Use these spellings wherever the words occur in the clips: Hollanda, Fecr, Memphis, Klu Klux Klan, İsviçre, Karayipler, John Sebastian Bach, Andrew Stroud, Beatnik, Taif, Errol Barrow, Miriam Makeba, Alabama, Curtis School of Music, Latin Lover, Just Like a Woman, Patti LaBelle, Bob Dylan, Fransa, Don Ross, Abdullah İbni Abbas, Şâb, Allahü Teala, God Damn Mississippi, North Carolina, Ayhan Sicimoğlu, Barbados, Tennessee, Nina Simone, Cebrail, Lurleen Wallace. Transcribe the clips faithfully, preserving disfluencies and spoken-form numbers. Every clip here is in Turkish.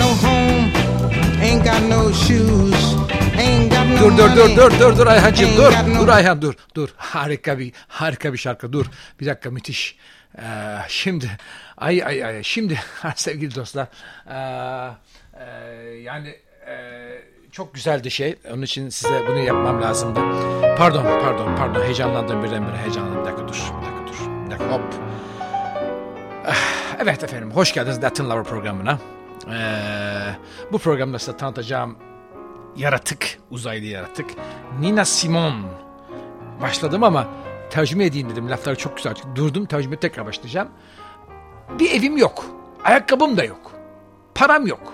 no home, ain't got no shoes, ain't got no money. Dur dur dur dur dur dur Ayhan'cığım dur. No... Dur Ayhan dur. Dur. Harika bir harika bir şarkı. Dur. Bir dakika müthiş. Ee, şimdi ay ay ay şimdi sevgili dostlar. Ee, e, yani e, çok güzeldi şey. Onun için size bunu yapmam lazımdı. Pardon pardon pardon heyecanlandım birdenbire heyecanlandım. Bir dakika dur. Bir dakika dur. Bir dakika hop. Evet efendim, hoş geldiniz Latin Lover programına. Ee, bu programda size tanıtacağım yaratık, uzaylı yaratık Nina Simone. Başladım ama tercüme edeyim dedim, lafları çok güzel. Durdum, tercüme tekrar başlayacağım. Bir evim yok, ayakkabım da yok, param yok,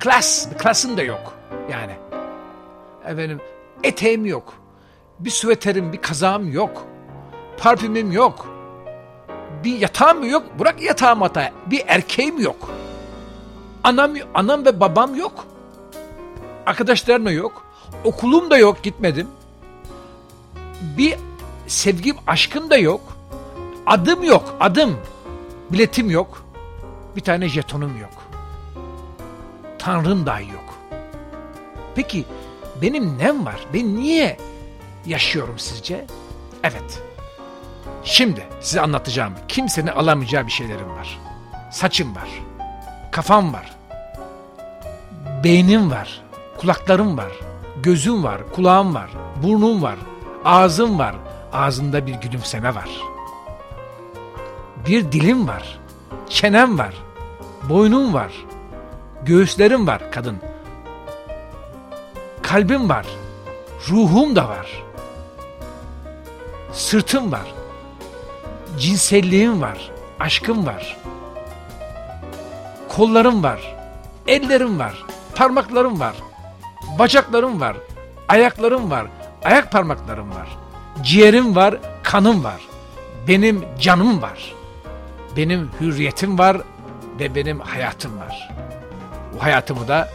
klas, klasım da yok yani. Efendim, eteğim yok, bir süveterim, bir kazağım yok, parfümüm yok. Bir yatağım yok, bırak yatağım hata. Bir erkeğim yok. Anam, anam ve babam yok. Arkadaşlarım da yok. Okulum da yok, gitmedim. Bir sevgim, aşkım da yok. Adım yok, adım. Biletim yok. Bir tane jetonum yok. Tanrım dahi yok. Peki benim nem var? Ben niye yaşıyorum sizce? Evet. Şimdi size anlatacağım. Kimsenin alamayacağı bir şeylerim var. Saçım var. Kafam var. Beynim var. Kulaklarım var. Gözüm var. Kulağım var. Burnum var. Ağzım var. Ağzımda bir gülümseme var. Bir dilim var. Çenem var. Boynum var. Göğüslerim var kadın. Kalbim var. Ruhum da var. Sırtım var. Cinselliğim var, aşkım var, kollarım var, ellerim var, parmaklarım var, bacaklarım var, ayaklarım var, ayak parmaklarım var, ciğerim var, kanım var, benim canım var, benim hürriyetim var ve benim hayatım var. Bu hayatımı da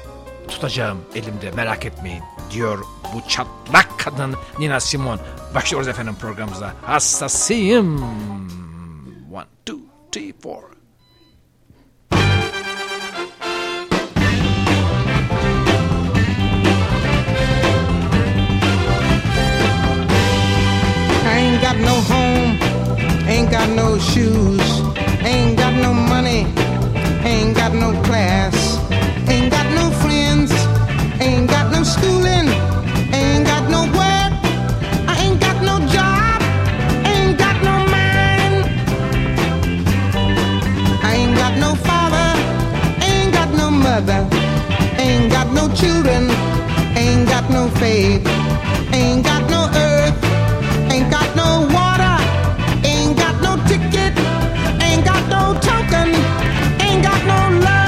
tutacağım elimde, merak etmeyin diyor bu çatlak kadın Nina Simone. Başlıyoruz efendim programımıza. Hassasıyım. One, two, three, four. I ain't got no home, ain't got no shoes, ain't got no money, ain't got no class, ain't got no friends, ain't got no schooling, ain't got no work, I ain't got no job, ain't got no mind. I ain't got no father, ain't got no mother, ain't got no children, ain't got no faith, ain't got no earth, ain't got no water, ain't got no ticket, ain't got no token, ain't got no love.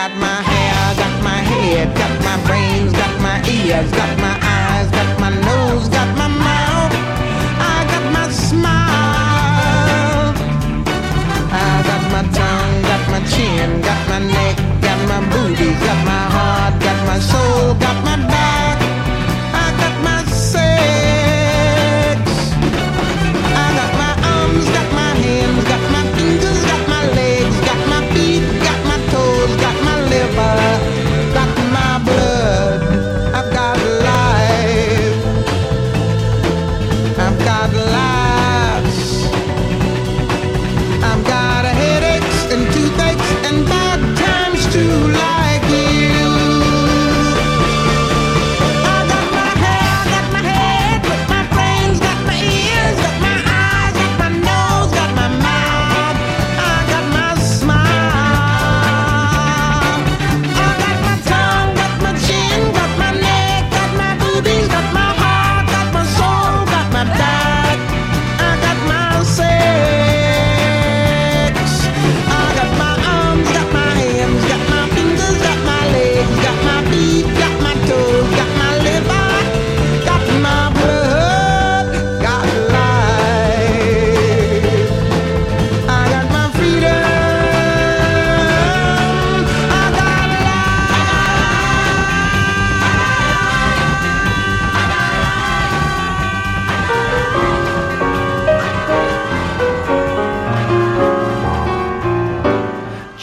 Got my hair, got my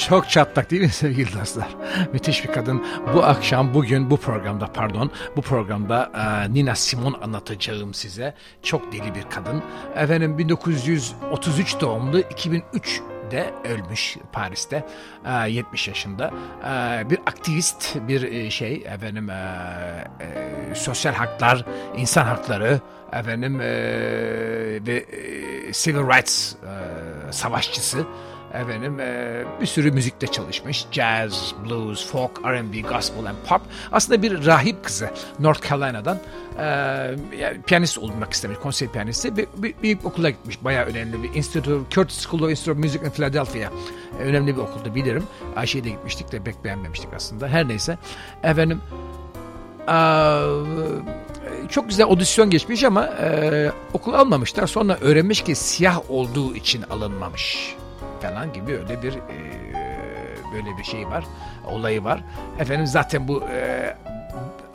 Çok çatlak değil mi sevgili dostlar? Müthiş bir kadın. Bu akşam, bugün bu programda pardon, bu programda e, Nina Simone anlatacağım size. Çok deli bir kadın. Efendim bin dokuz yüz otuz üç doğumlu, iki bin üç de ölmüş Paris'te, yetmiş yaşında. Bir aktivist, bir şey efendim e, e, sosyal haklar, insan hakları efendim e, ve e, civil rights e, savaşçısı. Efendim e, bir sürü müzikte çalışmış. Jazz, blues, folk, R and B, gospel and pop. Aslında bir rahip kızı North Carolina'dan. E, yani piyanist olmak istemiş, konser piyanisti. Bir, bir, bir okula gitmiş. Bayağı önemli bir institute. Curtis School of Music in Philadelphia. E, önemli bir okuldu bilirim. Ayşe'ye de gitmiştik de pek beğenmemiştik aslında. Her neyse. Efendim a, çok güzel odisyon geçmiş ama e, okul almamışlar. Sonra öğrenmiş ki siyah olduğu için alınmamış falan gibi öyle bir e, böyle bir şey var, olayı var. Efendim zaten bu e,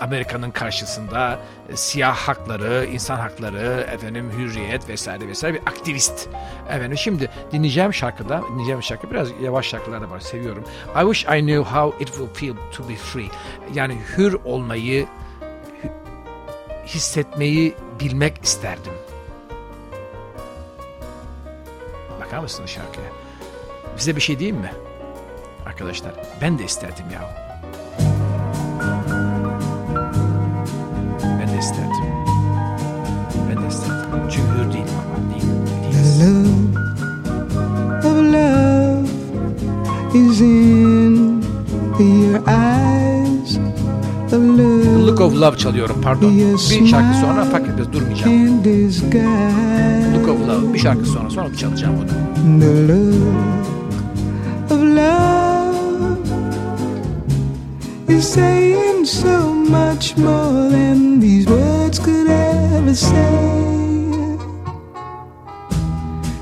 Amerika'nın karşısında e, siyah hakları, insan hakları, efendim hürriyet vesaire vesaire bir aktivist. Efendim şimdi dinleyeceğim şarkıda, dinleyeceğim şarkı biraz yavaş şarkılar da var, seviyorum. I wish I knew how it will feel to be free. Yani hür olmayı, hissetmeyi bilmek isterdim. Bakar mısınız şarkıya? Bize bir şey diyeyim mi? Arkadaşlar ben de isterdim ya. Ben de isterdim. Ben de isterdim. Çünkü hür değilim ama değil. The love of love is in your eyes. The look of love çalıyorum pardon. Bir şarkı sonra fark etmez durmayacağım. Look of love bir şarkı sonra sonra çalacağım onu. The love of love is saying so much more than these words could ever say,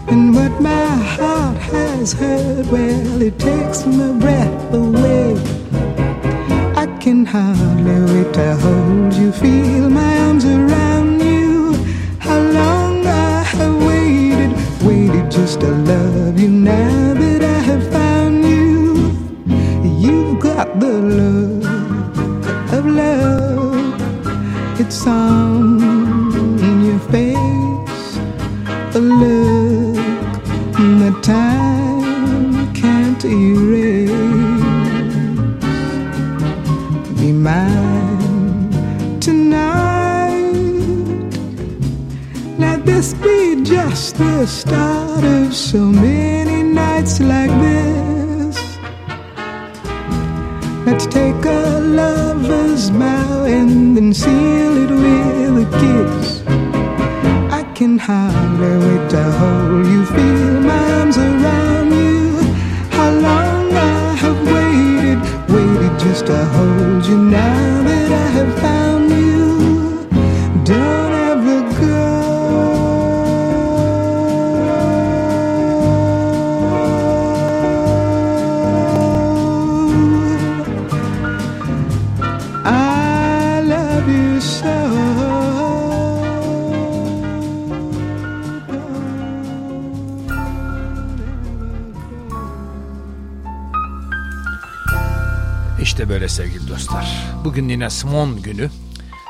and what my heart has heard, well, it takes my breath away. I can hardly wait to hold you, feel my arms around you. How long I have waited, waited just to love you. Now that I have found the love of love, it's on your face, a look that time can't erase. Be mine tonight, let this be just the start of so many nights like this. Let's take a lover's vow and then seal it with a kiss. I can hardly wait to hold you, feel my arms around you. How long I have waited, waited just to hold you. Now that I have found you, don't ever go. İşte böyle sevgili dostlar. Bugün Nina Simone günü.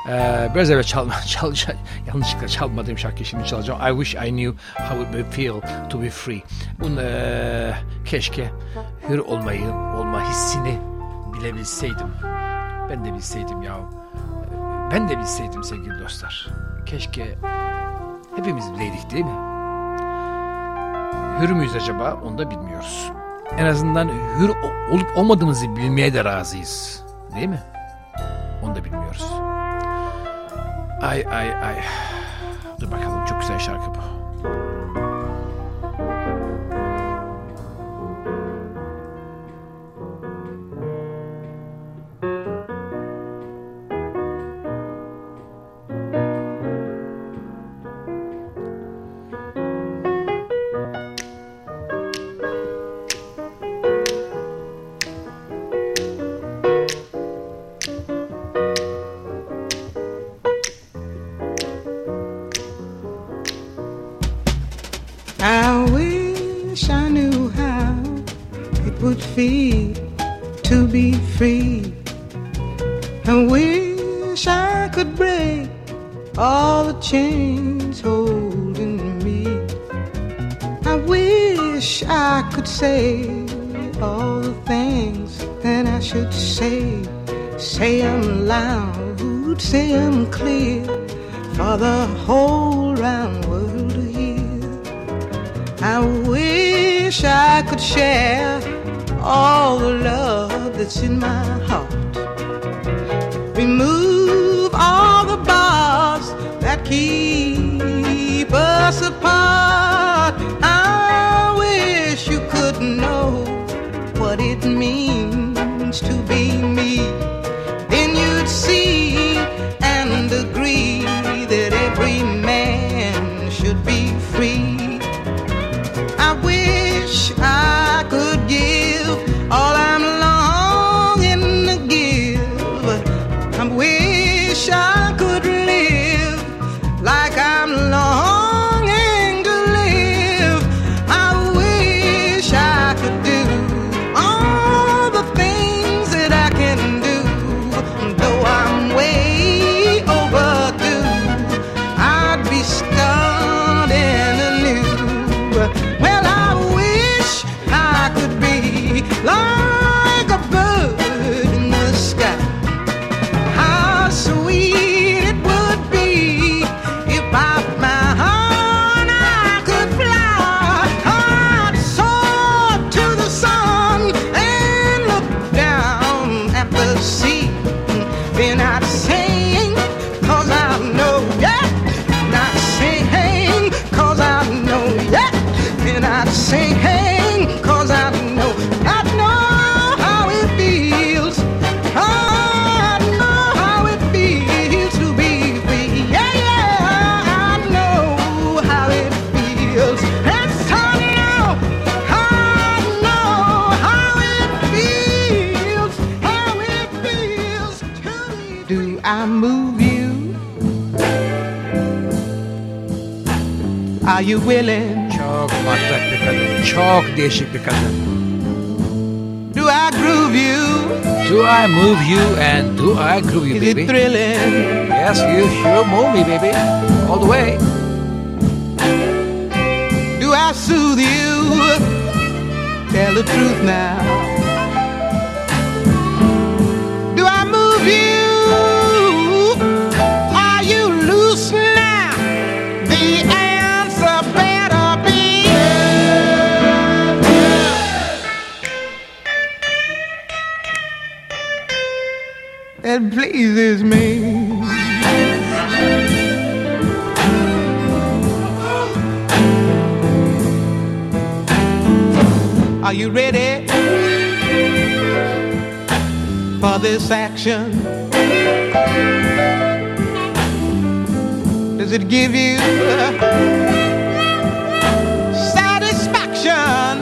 Ee, biraz evvel çalma, çalacağım. Yanlışlıkla çalmadığım şarkıyı şimdi çalacağım. I wish I knew how it would feel to be free. Bunu ee, keşke hür olmayı, olma hissini bilebilseydim. Ben de bilseydim ya. Ben de bilseydim sevgili dostlar. Keşke hepimiz bileydik değil mi? Hür müyüz acaba? Onu da bilmiyoruz. En azından hür olup olmadığımızı bilmeye de razıyız. Değil mi? Onu da bilmiyoruz. Ay ay ay. Dur bakalım, çok güzel şarkı bu. would feel to be free. I wish I could break all the chains holding me. I wish I could say all the things that I should say. Say I'm loud, say I'm clear, for the whole round world to hear. I wish I could share all the love that's in my heart. Remove all the bars that keep us apart. I wish you could know what it means to be me. Then you'd see and agree that every man should be free. I wish I could give all I Çok matrak bir kadın, çok değişik bir kadın. Do I groove you? Do I move you and do I groove you, baby? Is it thrilling? Yes, you sure move me, baby, all the way. Do I soothe you? Tell the truth now. Do I move you? That pleases me. Are you ready for this action? Does it give you satisfaction?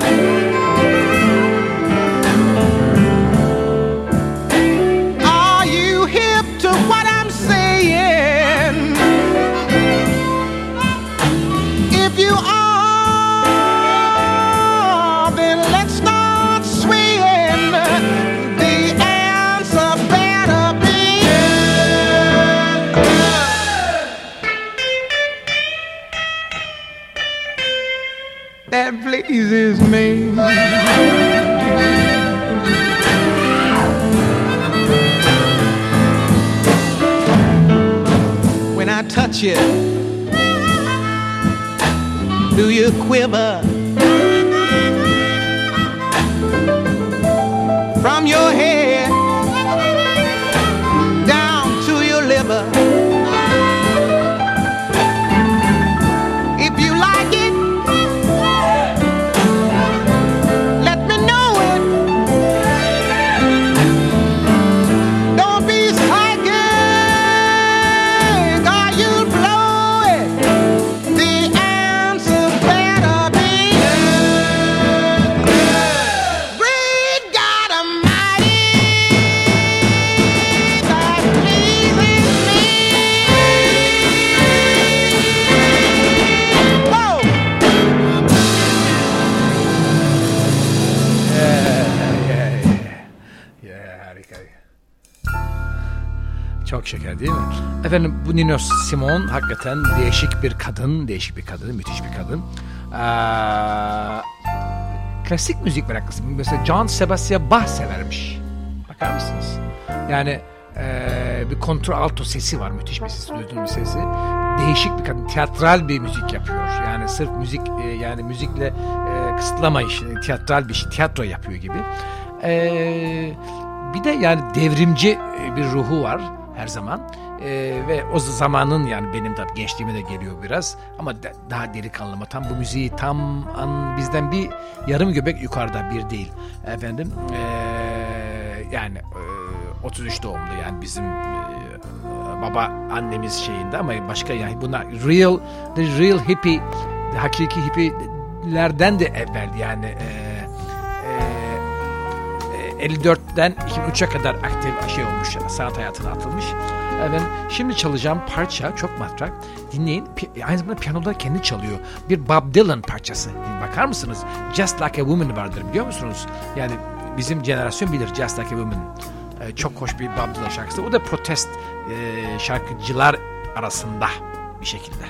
Pleases me. When I touch you, do you quiver from your head down to your liver? Be Çok şeker değil mi? Efendim bu Nina Simone hakikaten değişik bir kadın, değişik bir kadın, müthiş bir kadın. Ee, klasik müzik meraklısı. Mesela John Sebastian Bach severmiş. Bakar mısınız? Yani e, bir kontralto sesi var, müthiş bir sesi, duyduğunuz sesi. Değişik bir kadın, tiyatral bir müzik yapıyor. Yani sırf müzik, e, yani müzikle e, kısıtlamayış, tiyatral bir şey, tiyatro yapıyor gibi. Eee... Bir de yani devrimci bir ruhu var her zaman ee, ve o zamanın yani benim tabii gençliğime de geliyor biraz ama de, daha delikanlıma tam bu müziği tam an, bizden bir yarım göbek yukarıda bir değil efendim ee, yani e, otuz üç doğumlu yani bizim e, baba annemiz şeyinde ama başka yani bunlar real the real hippie the hakiki hippielerden de evvel yani e, elli dörtten iki bin üçe kadar aktif şey olmuş, sanat hayatına atılmış. Efendim, şimdi çalacağım parça çok matrak. Dinleyin. Aynı zamanda piyanoda kendi çalıyor. Bir Bob Dylan parçası. Bakar mısınız? Just Like a Woman vardır biliyor musunuz? Yani bizim jenerasyon bilir Just Like a Woman. Ee, çok hoş bir Bob Dylan şarkısı. O da protest e, şarkıcılar arasında bir şekilde.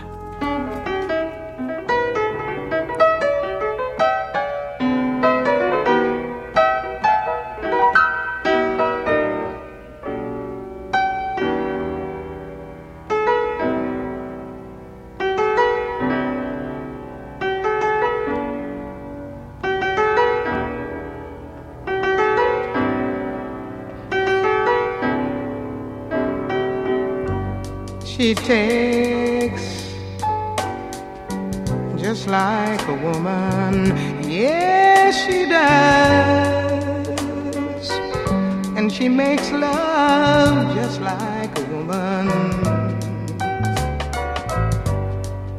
She takes just like a woman, yes she does, and she makes love just like a woman,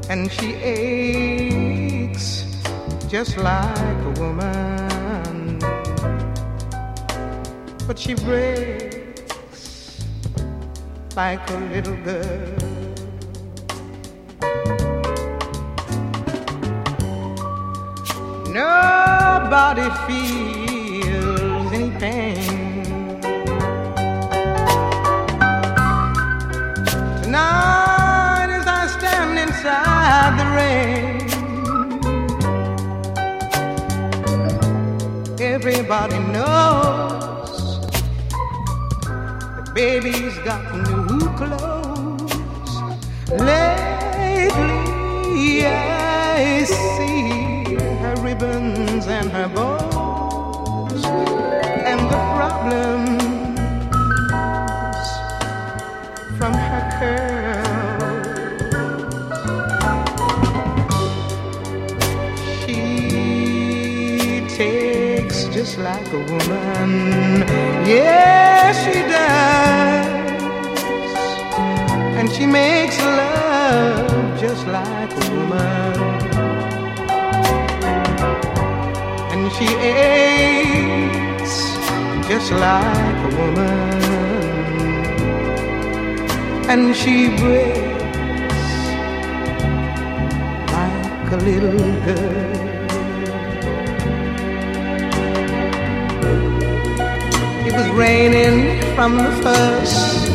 and she aches just like a woman, but she breaks like a little girl. Nobody feels any pain. Tonight as I stand inside the rain, everybody knows the baby's got new close lately. I see her ribbons and her bows, and the problems from her curls. She takes just like a woman, yeah she does, and she makes love just like a woman, and she aches just like a woman, and she breaks like a little girl. It was raining from the first,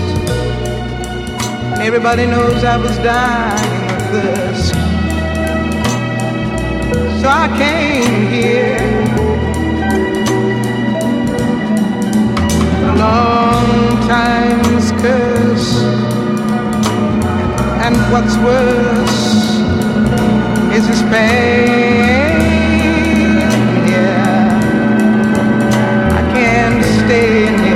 everybody knows I was dying of thirst, so I came here a long time's curse, and what's worse is this pain. Yeah, I can't stay in here.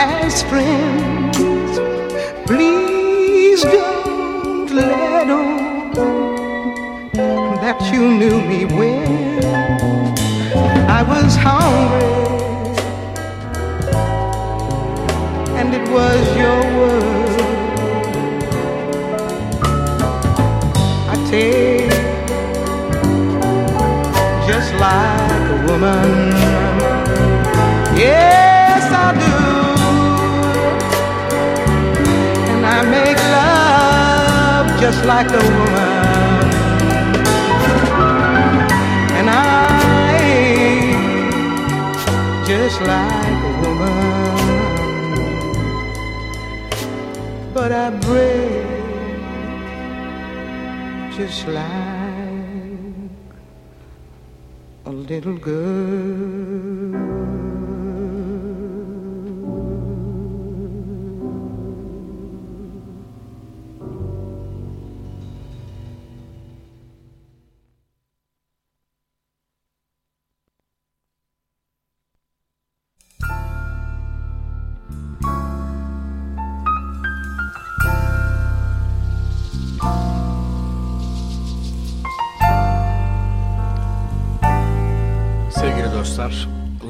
As friends, please don't let on that you knew me when I was hungry, and it was your word. I take just like a woman. Yes, I do. And I make love just like a woman. And I ain't just like a woman. But I break just like a little girl.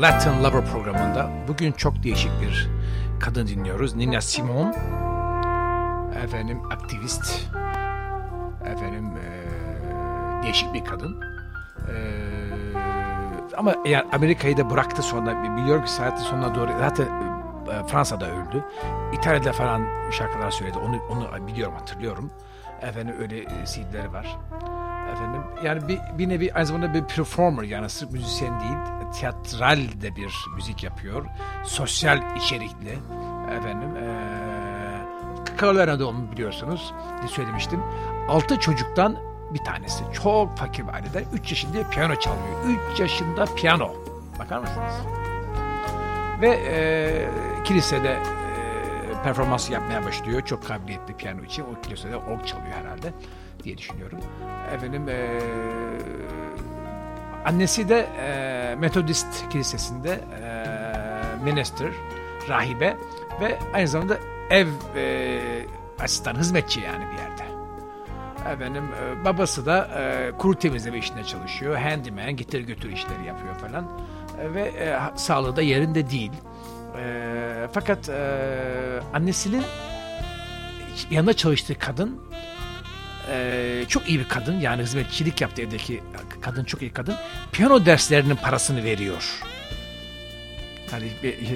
Latin Lover programında bugün çok değişik bir kadın dinliyoruz. Nina Simone, efendim aktivist, efendim ee, değişik bir kadın. E, ama yani Amerika'yı da bıraktı sonra, biliyorum ki saatin sonuna doğru zaten e, Fransa'da öldü. İtalya'da falan şarkılar söyledi. Onu onu biliyorum, hatırlıyorum. Efendim öyle e, C D'leri var. Efendim yani bir, bir nevi aynı zamanda bir performer, yani sırf müzisyen değil, tiyatral de bir müzik yapıyor, sosyal içerikli efendim. Ee, Carolina'da onu biliyorsunuz, ne söylemiştim. Altı çocuktan bir tanesi, çok fakir bir aileden, üç yaşında piyano çalıyor. Üç yaşında piyano, bakar mısınız? Ve e, kilisede e, performans yapmaya başlıyor, çok kabiliyetli piyano için. O kilisede org çalıyor herhalde diye düşünüyorum. Efendim ee, annesi de ee, Metodist kilisesinde ee, minister, rahibe ve aynı zamanda ev ee, asistan, hizmetçi yani bir yerde. Efendim ee, babası da ee, kuru temizleme işinde çalışıyor. Handyman, getir götür işleri yapıyor falan. E, ve e, sağlığı da yerinde değil. E, fakat e, annesinin yanında çalıştığı kadın Ee, çok iyi bir kadın, yani hizmetçilik yaptı evdeki kadın, çok iyi kadın. Piyano derslerinin parasını veriyor. Yani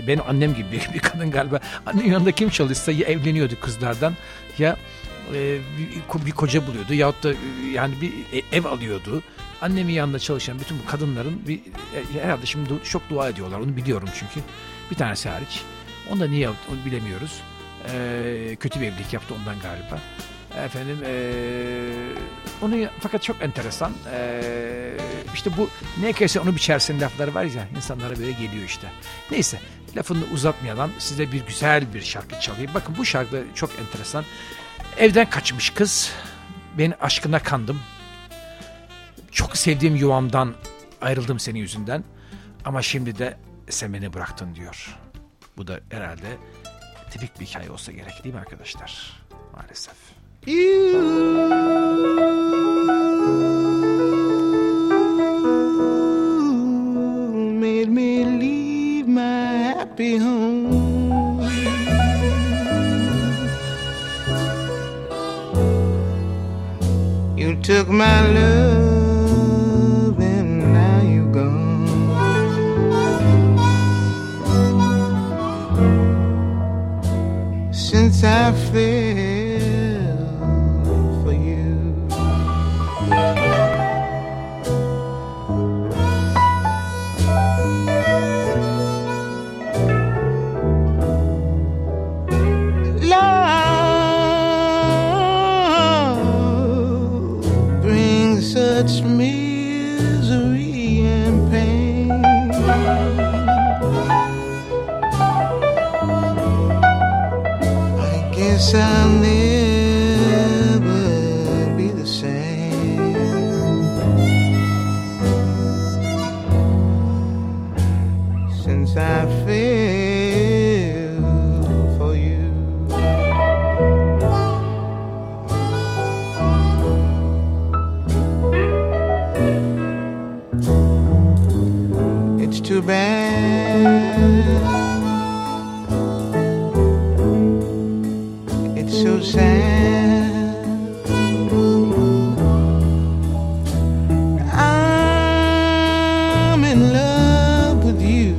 benim annem gibi bir kadın galiba. Annemin yanında kim çalışsa ya evleniyordu kızlardan, ya e, bir koca buluyordu, yahut da yani bir ev alıyordu. Annemin yanında çalışan bütün bu kadınların bir, herhalde şimdi çok dua ediyorlar, onu biliyorum çünkü. Bir tanesi hariç. Onu da niye onu bilemiyoruz. Ee, kötü bir evlilik yaptı ondan galiba. Efendim ee, onu, fakat çok enteresan ee, işte bu ne kese onu biçersin lafları var ya, insanlara böyle geliyor işte. Neyse, lafını uzatmayalım, size bir güzel bir şarkı çalayım. Bakın bu şarkı çok enteresan. Evden kaçmış kız, ben aşkına kandım, çok sevdiğim yuvamdan ayrıldım senin yüzünden, ama şimdi de sen beni bıraktın diyor. Bu da herhalde tipik bir hikaye olsa gerek, değil mi arkadaşlar? Maalesef. You made me leave my happy home. You took my love and now you're gone. Since I fell for you, love brings such misery and pain. I guess I too bad. It's so sad. I'm in love with you.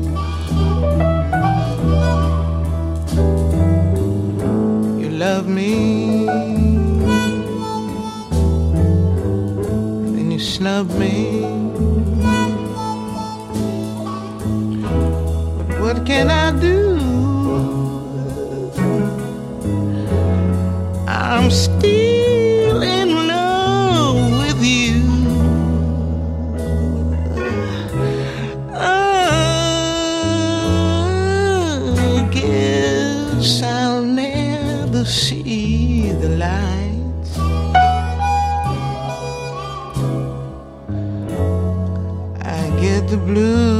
You love me, then you snub me. What can I do? I'm still in love with you. I guess I'll never see the lights. I get the blues.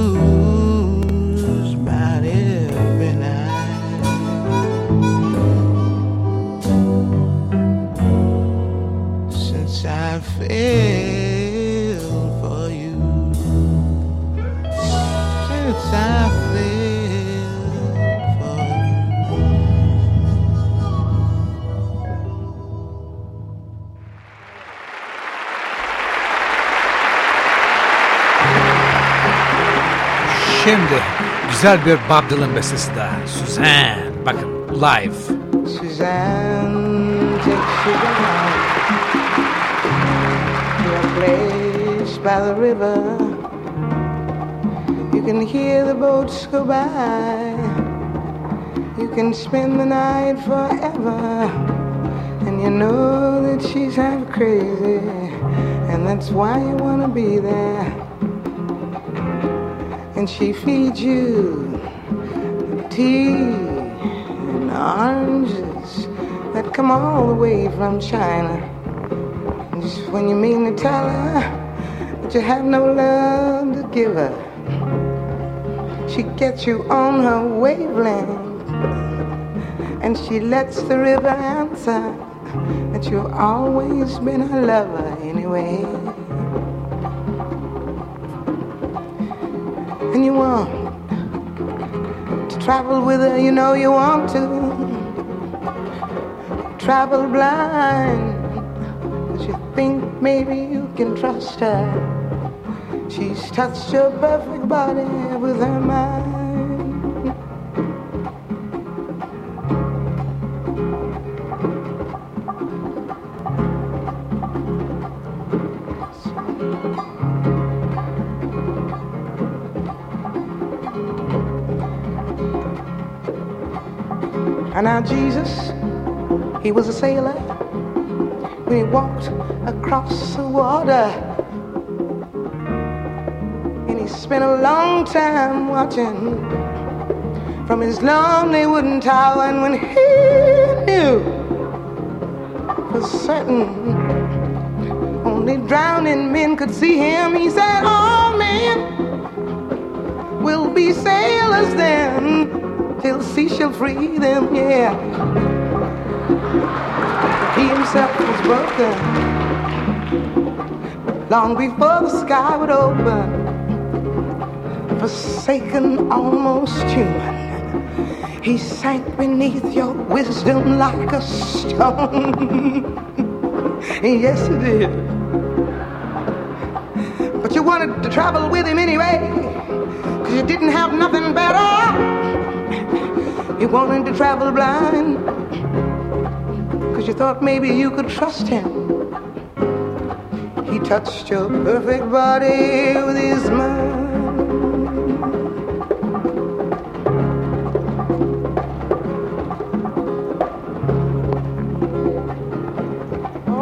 Şimdi güzel bir Bob Dylan bestesi daha. Suzanne, bakın live. Suzanne, take sugar home to a place by the river. You can hear the boats go by. You can spend the night forever. And you know that she's half crazy. And that's why you wanna be there. And she feeds you tea and oranges that come all the way from China. And just when you mean to tell her that you have no love to give her, she gets you on her wavelength. And she lets the river answer that you've always been her lover anyway. And you want to travel with her, you know you want to travel blind, but you think maybe you can trust her. She's touched your perfect body with her mind. And now Jesus, he was a sailor, when he walked across the water, and he spent a long time watching from his lonely wooden tower, and when he knew for certain only drowning men could see him, he said, all men will be sailors then. Till sea shall free them, yeah. He himself was broken long before the sky would open. Forsaken, almost human, he sank beneath your wisdom like a stone. Yes, he did. But you wanted to travel with him anyway, 'cause you didn't have nothing better. You wanted to travel blind, 'cause you thought maybe you could trust him. He touched your perfect body with his mind.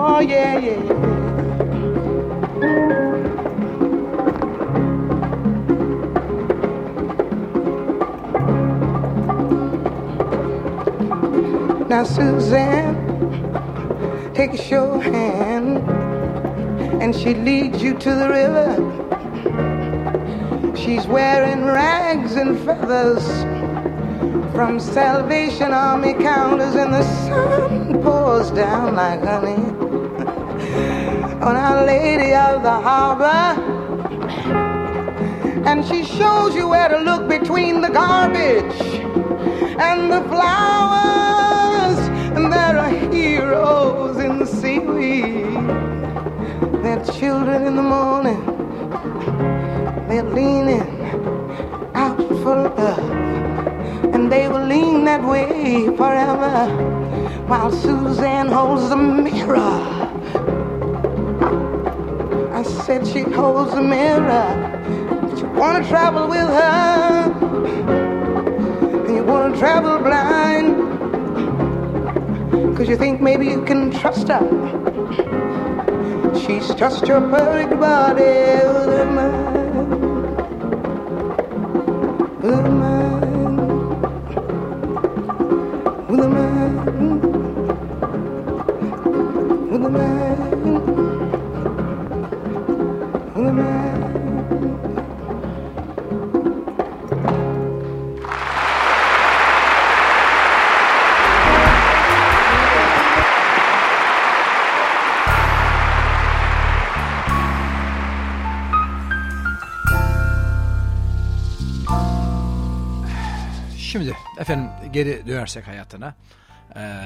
Oh yeah, yeah, yeah. Now Suzanne takes your hand and she leads you to the river. She's wearing rags and feathers from Salvation Army counters, and the sun pours down like honey on Our Lady of the Harbor. and she shows you where to look between the garbage and the flowers. And there are heroes in the seaweed. They're children in the morning. They're leaning out for love, and they will lean that way forever, while Suzanne holds the mirror. I said she holds a mirror. But you wanna travel with her, and you wanna travel blind, cause you think maybe you can trust her. She's just your perfect body with her mind, with her mind, with her mind, with her mind. Şimdi efendim geri dönersek hayatına, ee,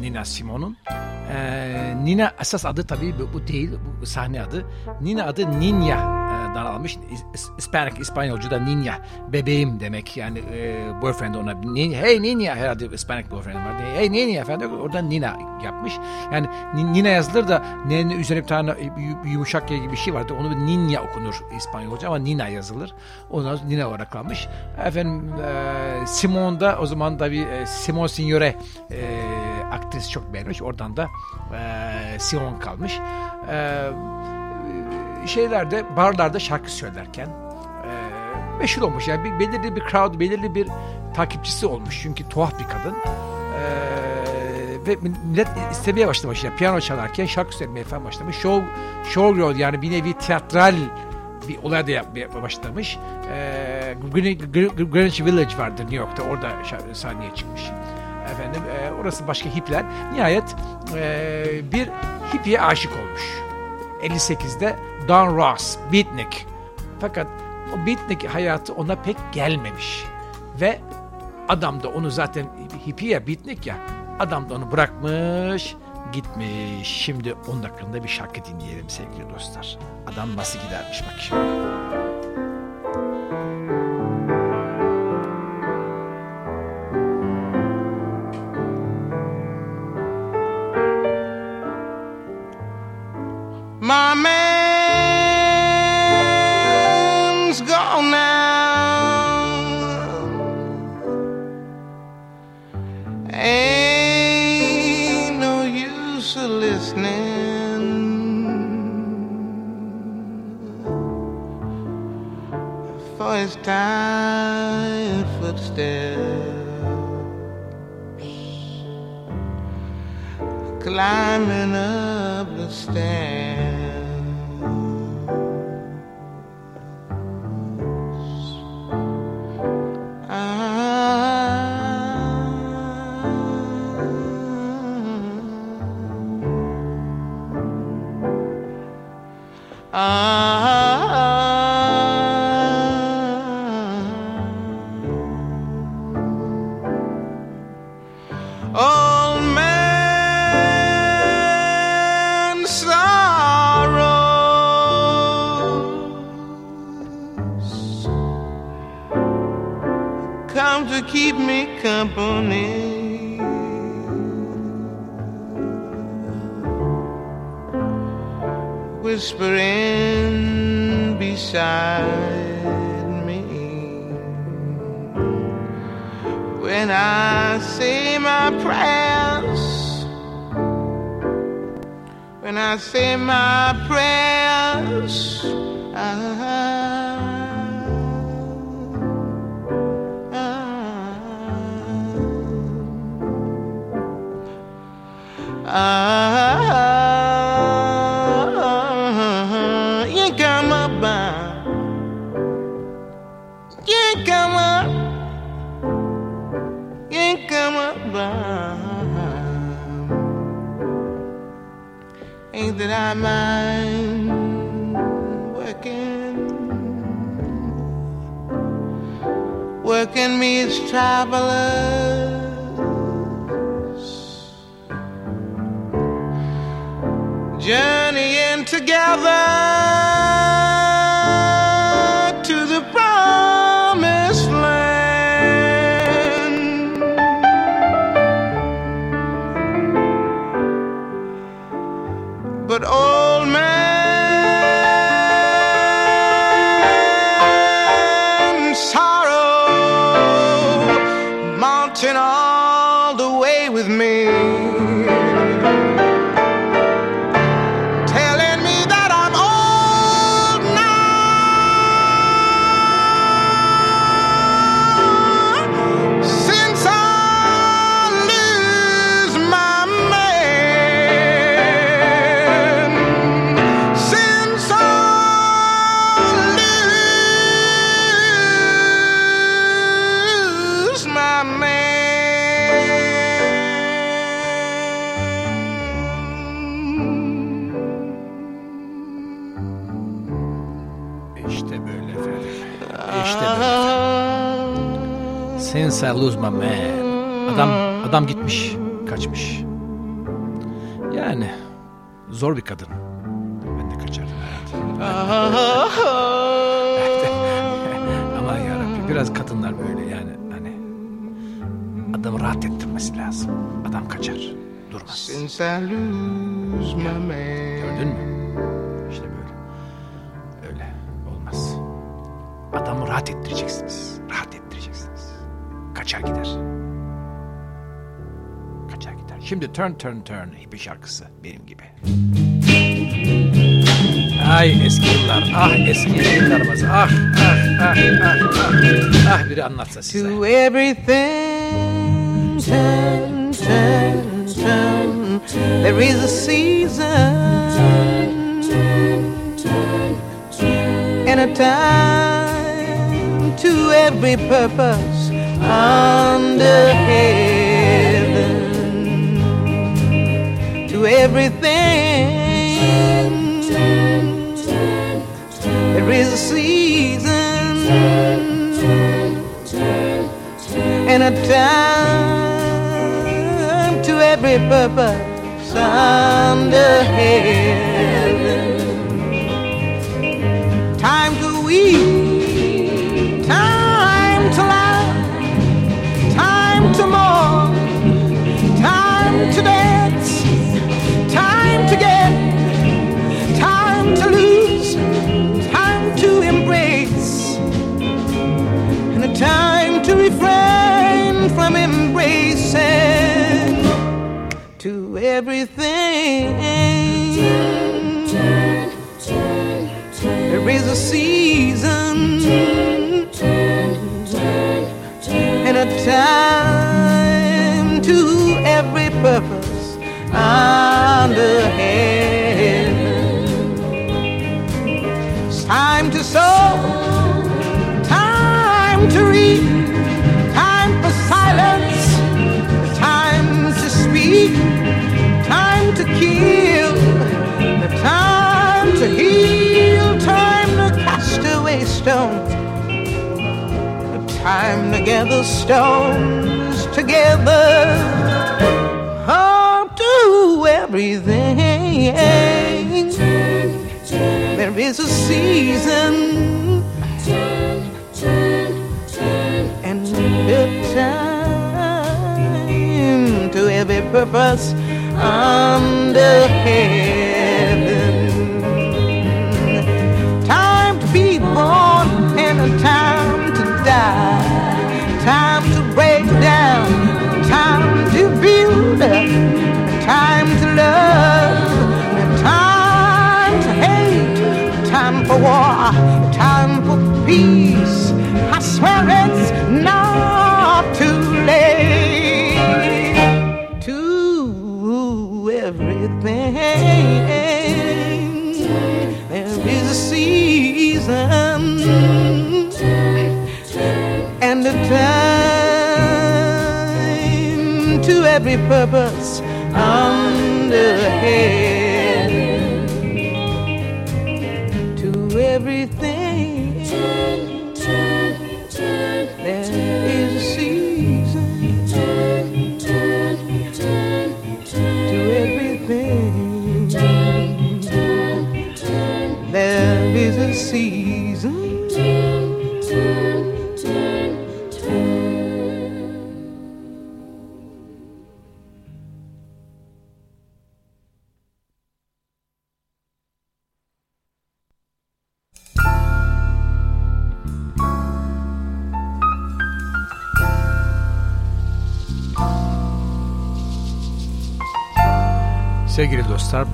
Nina Simone'un ee, Nina esas adı tabii bu değil, bu sahne adı. Nina adı Ninya'dan almış. İspanyol, İspanyolcu'da Ninya bebeğim demek. Yani e, boyfriend ona hey Ninya, herhalde İspanyol boyfriend var. Hey Ninya efendim, oradan Nina yapmış. Yani Nina yazılır da N'nin üzerine bir tane yumuşak gibi bir şey vardı. Onu Ninya okunur İspanyolca ama Nina yazılır. Ondan sonra Nina olarak kalmış. Efendim e, Simone'da o zaman tabii e, Simone Signore e, aktris çok beğenmiş. Oradan da e, Simone kalmış. E, şeylerde, barlarda şarkı söylerken e, meşhur olmuş. Yani bir, belirli bir crowd, belirli bir takipçisi olmuş. Çünkü tuhaf bir kadın. E, ve millet istemeye başlamış. Yani piyano çalarken şarkı söylemeye falan başlamış. Show, showgirl yani bir nevi tiyatral bir olay da yapmaya başlamış. E, Greenwich Village vardı New York'ta. Orada sahneye çıkmış. Efendim, e, orası başka hipler. Nihayet e, bir hippiye aşık olmuş. elli sekizde Don Ross, Beatnik. Fakat o Beatnik hayatı ona pek gelmemiş. Ve adam da onu zaten hippie ya, Beatnik ya, adam da onu bırakmış, gitmiş. Şimdi on dakikada bir şarkı dinleyelim sevgili dostlar. Adam nasıl gidermiş bak şimdi. My man's gone now. Ain't no use of listening for his tired footsteps climbing up the stairs. Whispering beside me when I say my prayers, when I say my prayers. I that I mind working look at me as travelers, journeying together to the promised land. But old man Since I lose my man. Adam, adam gitmiş, kaçmış. Yani zor bir kadın. Ben de kaçardım hayatım. Aman yarabbim, biraz kadınlar böyle yani. Hani adamı rahat ettirmesi lazım. Adam kaçar, durmaz. Since I lose my man. Gördün mü? İşte böyle. Öyle olmaz. Adamı rahat ettireceksiniz. Rahat ettireceksiniz. Kaçar gider. Kaçar gider. Şimdi Turn Turn Turn hippie şarkısı benim gibi. Ay eski yıllar, ah eski yıllarımız, ah ah ah ah ah ah biri anlatsa size. To everything, turn turn turn. There is a season, turn turn turn turn. And a time to every purpose. Under heaven, to everything, there is a season and a time to every purpose under heaven. Time to weep. To dance, time to get, time to lose, time to embrace, and a time to refrain from embracing. To everything, there is a season and a time to. Every purpose under heaven. It's time to sow, time to reap, time for silence, the time to speak, time to kill, the time to heal, time to cast away stones, the time to gather stones together. Oh, do everything. There is a season and a time to every purpose under heaven. Time to be born and a time to die. Time to break down. Time to build, time to love, time to hate, time for war, time for peace. I swear it's not too late. To everything, there is a season and a time. To every purpose under heaven. To everything. Turn, turn, turn, turn. Sevgili dostlar,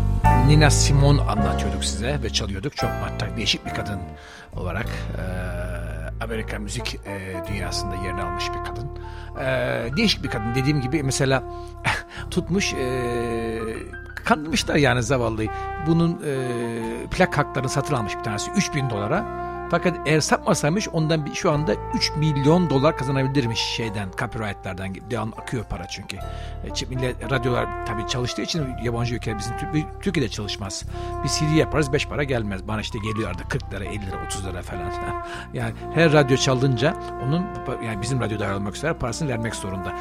Nina Simone anlatıyorduk size ve çalıyorduk. Çok matrak, değişik bir kadın olarak e, Amerika müzik e, dünyasında yerini almış bir kadın. E, değişik bir kadın. Dediğim gibi mesela tutmuş, e, kandırmışlar yani zavallıyı. Bunun e, plak haklarını satın almış bir tanesi üç bin dolara. Fakat eğer satmasaymış ondan şu anda üç milyon dolar kazanabilirmiş şeyden, copyright'lardan. Devam akıyor para çünkü. Millet, radyolar tabii çalıştığı için yabancı ülkeler, bizim Türkiye'de çalışmaz. Bir C D yaparız beş para gelmez. Bana işte geliyor artık kırk lira, elli lira, otuz lira falan. Yani her radyo çalınca onun, yani bizim radyo dahil olmak üzere, parasını vermek zorunda.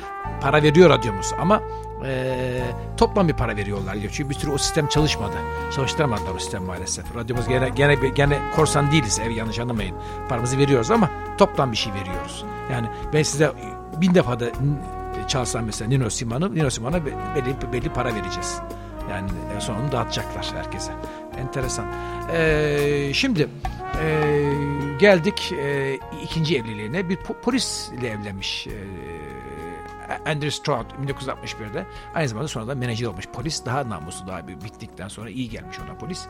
Para veriyor radyomuz ama e, toplam bir para veriyorlar. Çünkü bir türlü o sistem çalışmadı. Çalıştıramadılar o sistem maalesef. Radyomuz gene, gene, gene korsan değiliz, ev yanlış anlamayın. Paramızı veriyoruz ama toplam bir şey veriyoruz. Yani ben size bin defa da çalsam mesela Nina Simone'ı, Nina Simone'a belli, belli para vereceğiz. Yani sonunu dağıtacaklar herkese. Enteresan. Ee, şimdi e, geldik e, ikinci evliliğine. Bir polisle evlenmiş e, Andrew Stroud bin dokuz yüz altmış birde. Aynı zamanda sonradan menajer olmuş polis. Daha namuslu, daha bir bittikten sonra iyi gelmiş ona polis.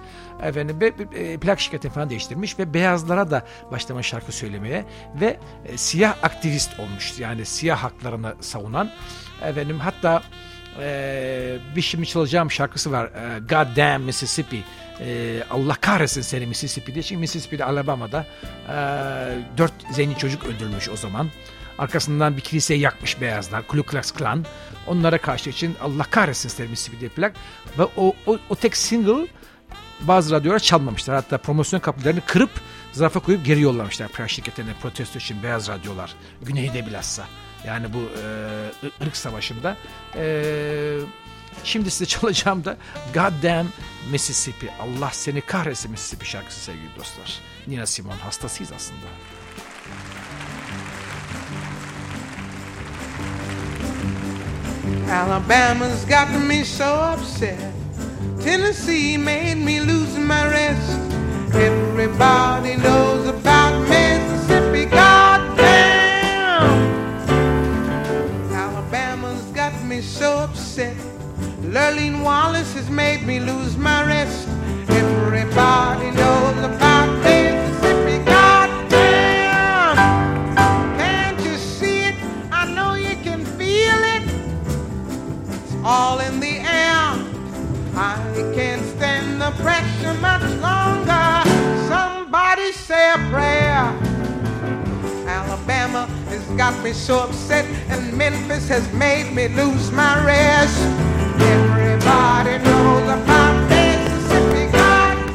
Efendim, be, be, plak şirketini falan değiştirmiş ve beyazlara da başlamış şarkı söylemeye ve e, siyah aktivist olmuş. Yani siyah haklarını savunan. Efendim, hatta e, bir şimdi çalacağım şarkısı var. E, God Damn Mississippi. E, Allah kahretsin seni Mississippi diye. Çünkü Mississippi'de, Alabama'da e, dört zengin çocuk öldürülmüş o zaman. Arkasından bir kiliseyi yakmış beyazlar, Klu Klux Klan. Onlara karşı için Allah kahretsin sermisi bir plak. Ve o, o, o tek single bazı radyolara çalmamışlar. Hatta promosyon kapılarını kırıp zarafa koyup geri yollamışlar plak şirketlerine protesto için beyaz radyolar. Güneyde bilhassa. Yani bu e, ırk savaşında. E, şimdi size çalacağım da God Damn Mississippi. Allah seni kahretsin Mississippi şarkısı sevgili dostlar. Nina Simone hastasıyız aslında. Alabama's got me so upset. Tennessee made me lose my rest. Everybody knows about Mississippi, goddamn. Alabama's got me so upset. Lurleen Wallace has made me lose my rest. Everybody knows about Mississippi, goddamn. Can't you see it? I know you can feel it. All in the air. I can't stand the pressure much longer. Somebody say a prayer. Alabama has got me so upset, and Memphis has made me lose my rest. Everybody knows about Mississippi, goddamn.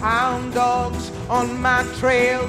Hound dogs on my trail,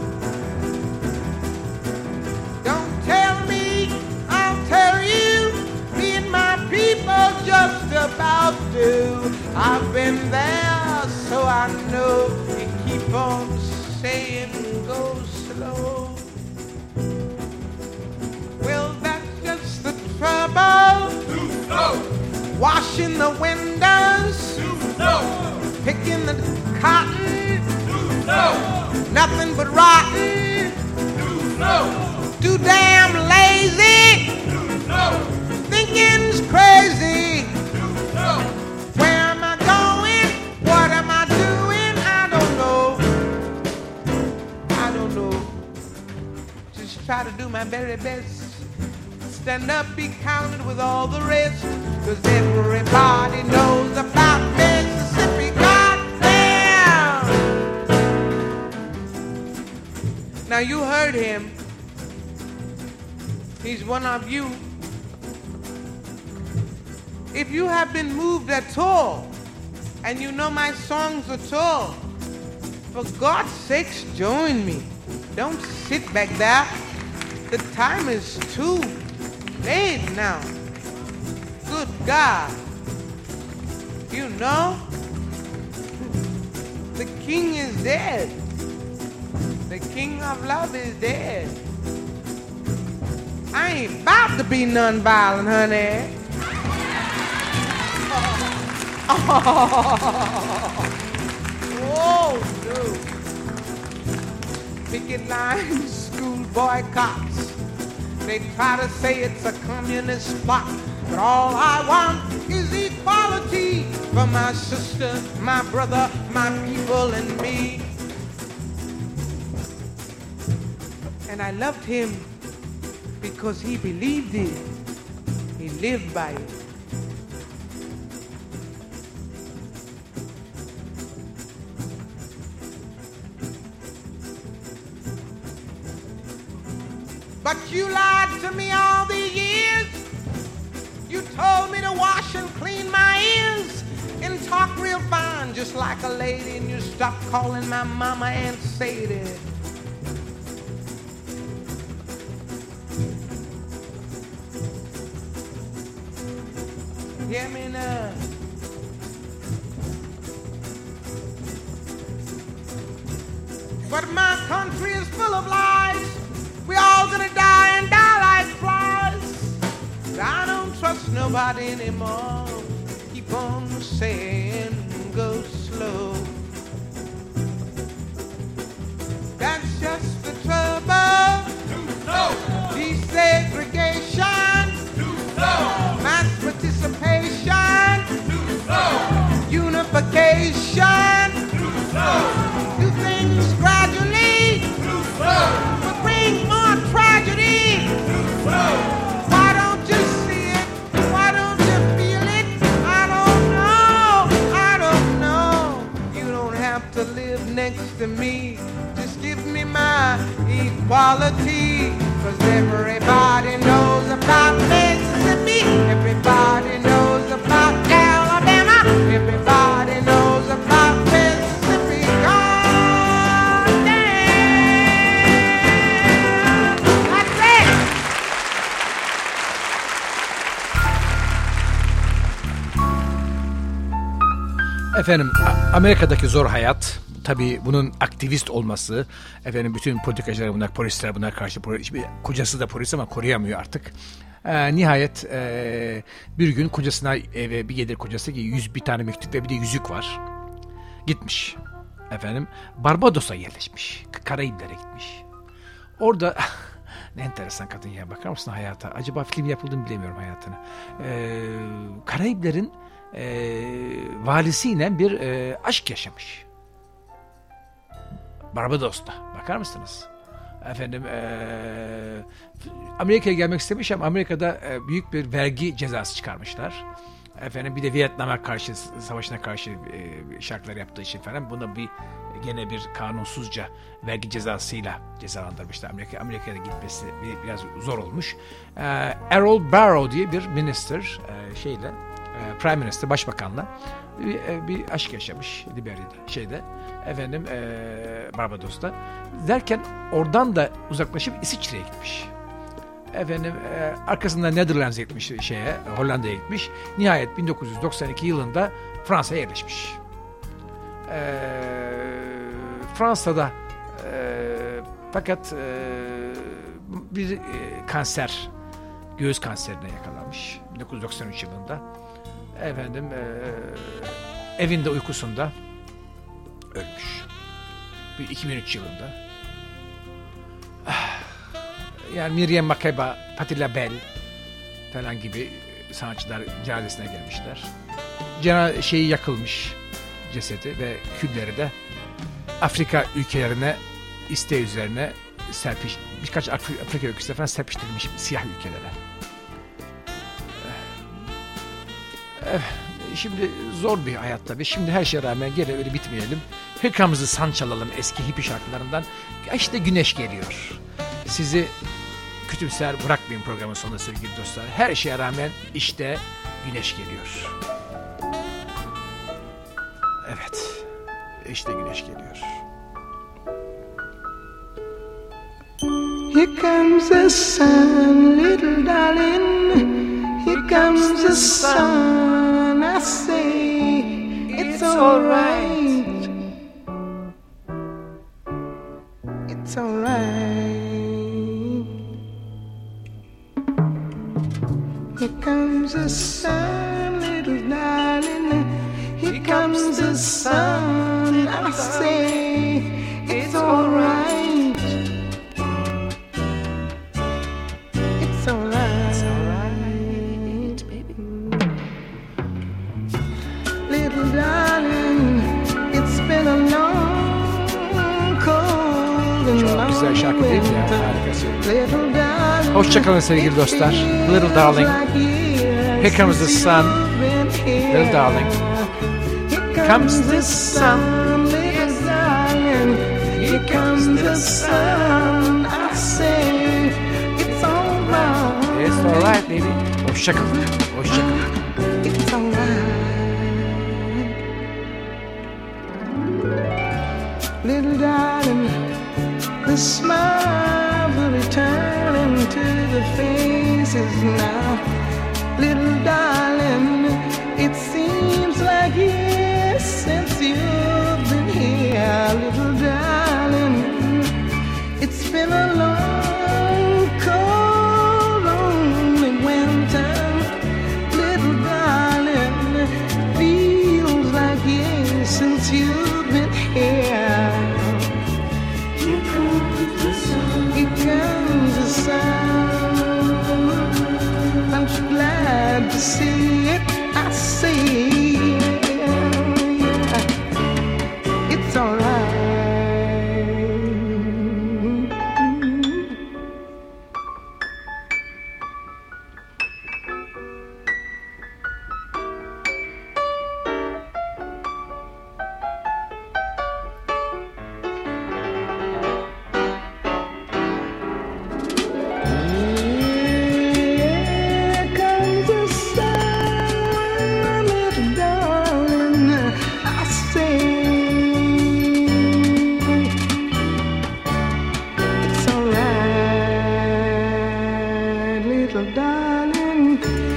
Tell me, I'll tell you, me and my people just about do. I've been there, so I know. You keep on saying go slow. Well, that's just the trouble. Too slow. Washing the windows. Too slow. Picking the cotton. Too slow. Nothing but rotten. Too slow. Too damn lazy. Too slow. Thinking's crazy. Too slow. Where am I going? What am I doing? I don't know. I don't know. Just try to do my very best. Stand up, be counted with all the rest. Cause everybody knows about Mississippi. Goddamn. Now you heard him. He's one of you. If you have been moved at all, and you know my songs at all, for God's sakes, join me. Don't sit back there. The time is too late now. Good God. You know, the king is dead. The king of love is dead. I ain't about to be nonviolent, honey. Oh, oh no. Picket lines, school boycotts. They try to say it's a communist plot, but all I want is equality for my sister, my brother, my people, and me. And I loved him because he believed it. He lived by it. But you lied to me all these years. You told me to wash and clean my ears and talk real fine just like a lady, and you stopped calling my mama Aunt Sadie. Hear me now. But my country is full of lies. We all gonna die and die like flies. I don't trust nobody anymore. Keep on saying go slow. That's just the trouble. Too slow. Desegregation. Too slow. Mass participation. Too slow. Unification. Too slow. Do things gradually. Too slow. But bring more tragedy. Too slow. Why don't you see it? Why don't you feel it? I don't know. I don't know. You don't have to live next to me. Just give me my equality. 'Cause everybody knows about Mississippi. Everybody knows about Alabama. Everybody knows about Mississippi. God damn. That's it. Efendim, Amerika'daki zor hayat, tabii bunun aktivist olması, efendim bütün politikacılar bunlar, polisler bunlar karşı, polis, kocası da polis ama koruyamıyor artık. E, nihayet e, bir gün kocasına eve bir gelir, kocası ki yüz bir tane mektup ve bir de yüzük var. Gitmiş. Efendim Barbados'a yerleşmiş. Karayipler'e gitmiş. Orada ne enteresan kadın ya, bakar mısın hayata? Acaba film yapıldı mı bilemiyorum hayatına. E, Karayipler'in e, valisiyle bir e, aşk yaşamış. Barbados'ta. Bakar mısınız? Efendim ee, Amerika'ya gelmek istemiş ama Amerika'da e, büyük bir vergi cezası çıkarmışlar. Efendim bir de Vietnam'a karşı savaşına karşı e, şarkılar yaptığı için falan buna bir gene bir kanunsuzca vergi cezasıyla cezalandırmışlar. Amerika Amerika'ya gitmesi biraz zor olmuş. E, Errol Barrow diye bir minister e, şeyle e, Prime Minister, başbakanla bir, bir aşk yaşamış Liberya'da, şeyde efendim ee, Barbados'ta derken oradan da uzaklaşıp İsviçre'ye gitmiş. Efendim ee, arkasından Netherlands'a gitmiş, şeye Hollanda'ya gitmiş. Nihayet bin dokuz yüz doksan iki yılında Fransa'ya yerleşmiş. E, Fransa'da ee, fakat ee, bir ee, kanser, göğüs kanserine yakalanmış bin dokuz yüz doksan üç yılında. Efendim ee, evinde uykusunda ölmüş. Bir iki bin üç yılında. Yani Miriam Makeba, Patti LaBelle falan gibi sanatçılar cenazesine gelmişler. Cena şeyi yakılmış cesedi ve külleri de Afrika ülkelerine isteği üzerine serpiş, birkaç Afrika ülkesine falan serpiştirilmiş siyah ülkelere. Şimdi zor bir hayat tabii. Şimdi her şeye rağmen gene öyle bitmeyelim. Hırkamızı san çalalım eski hippie şarkılarından. İşte güneş geliyor. Sizi kütümser bırakmayın programın sonunda sevgili dostlar. Her şeye rağmen işte güneş geliyor. Evet. İşte güneş geliyor. Here comes the sun, little darling. Here comes the sun. I say it's all right. It's all right. Here comes the sun, little darling. Here comes the sun. I say it's all right. Güzel şarkı değil mi ya? Harikası. Hoşçakalın sevgili dostlar. Little Darling. Here comes the sun. Little Darling. Here comes the sun. Here comes the sun. I say it's alright. It's alright baby. Hoşçakalın. Hoşçakalın. Little darling, the smile will return to the faces now. Little darling, it seems like years since you've been here. Little darling, it's been a long, cold, lonely winter. Little darling, feels like years since you've been here. I'm so glad to see it, I see yeah. It's all darling.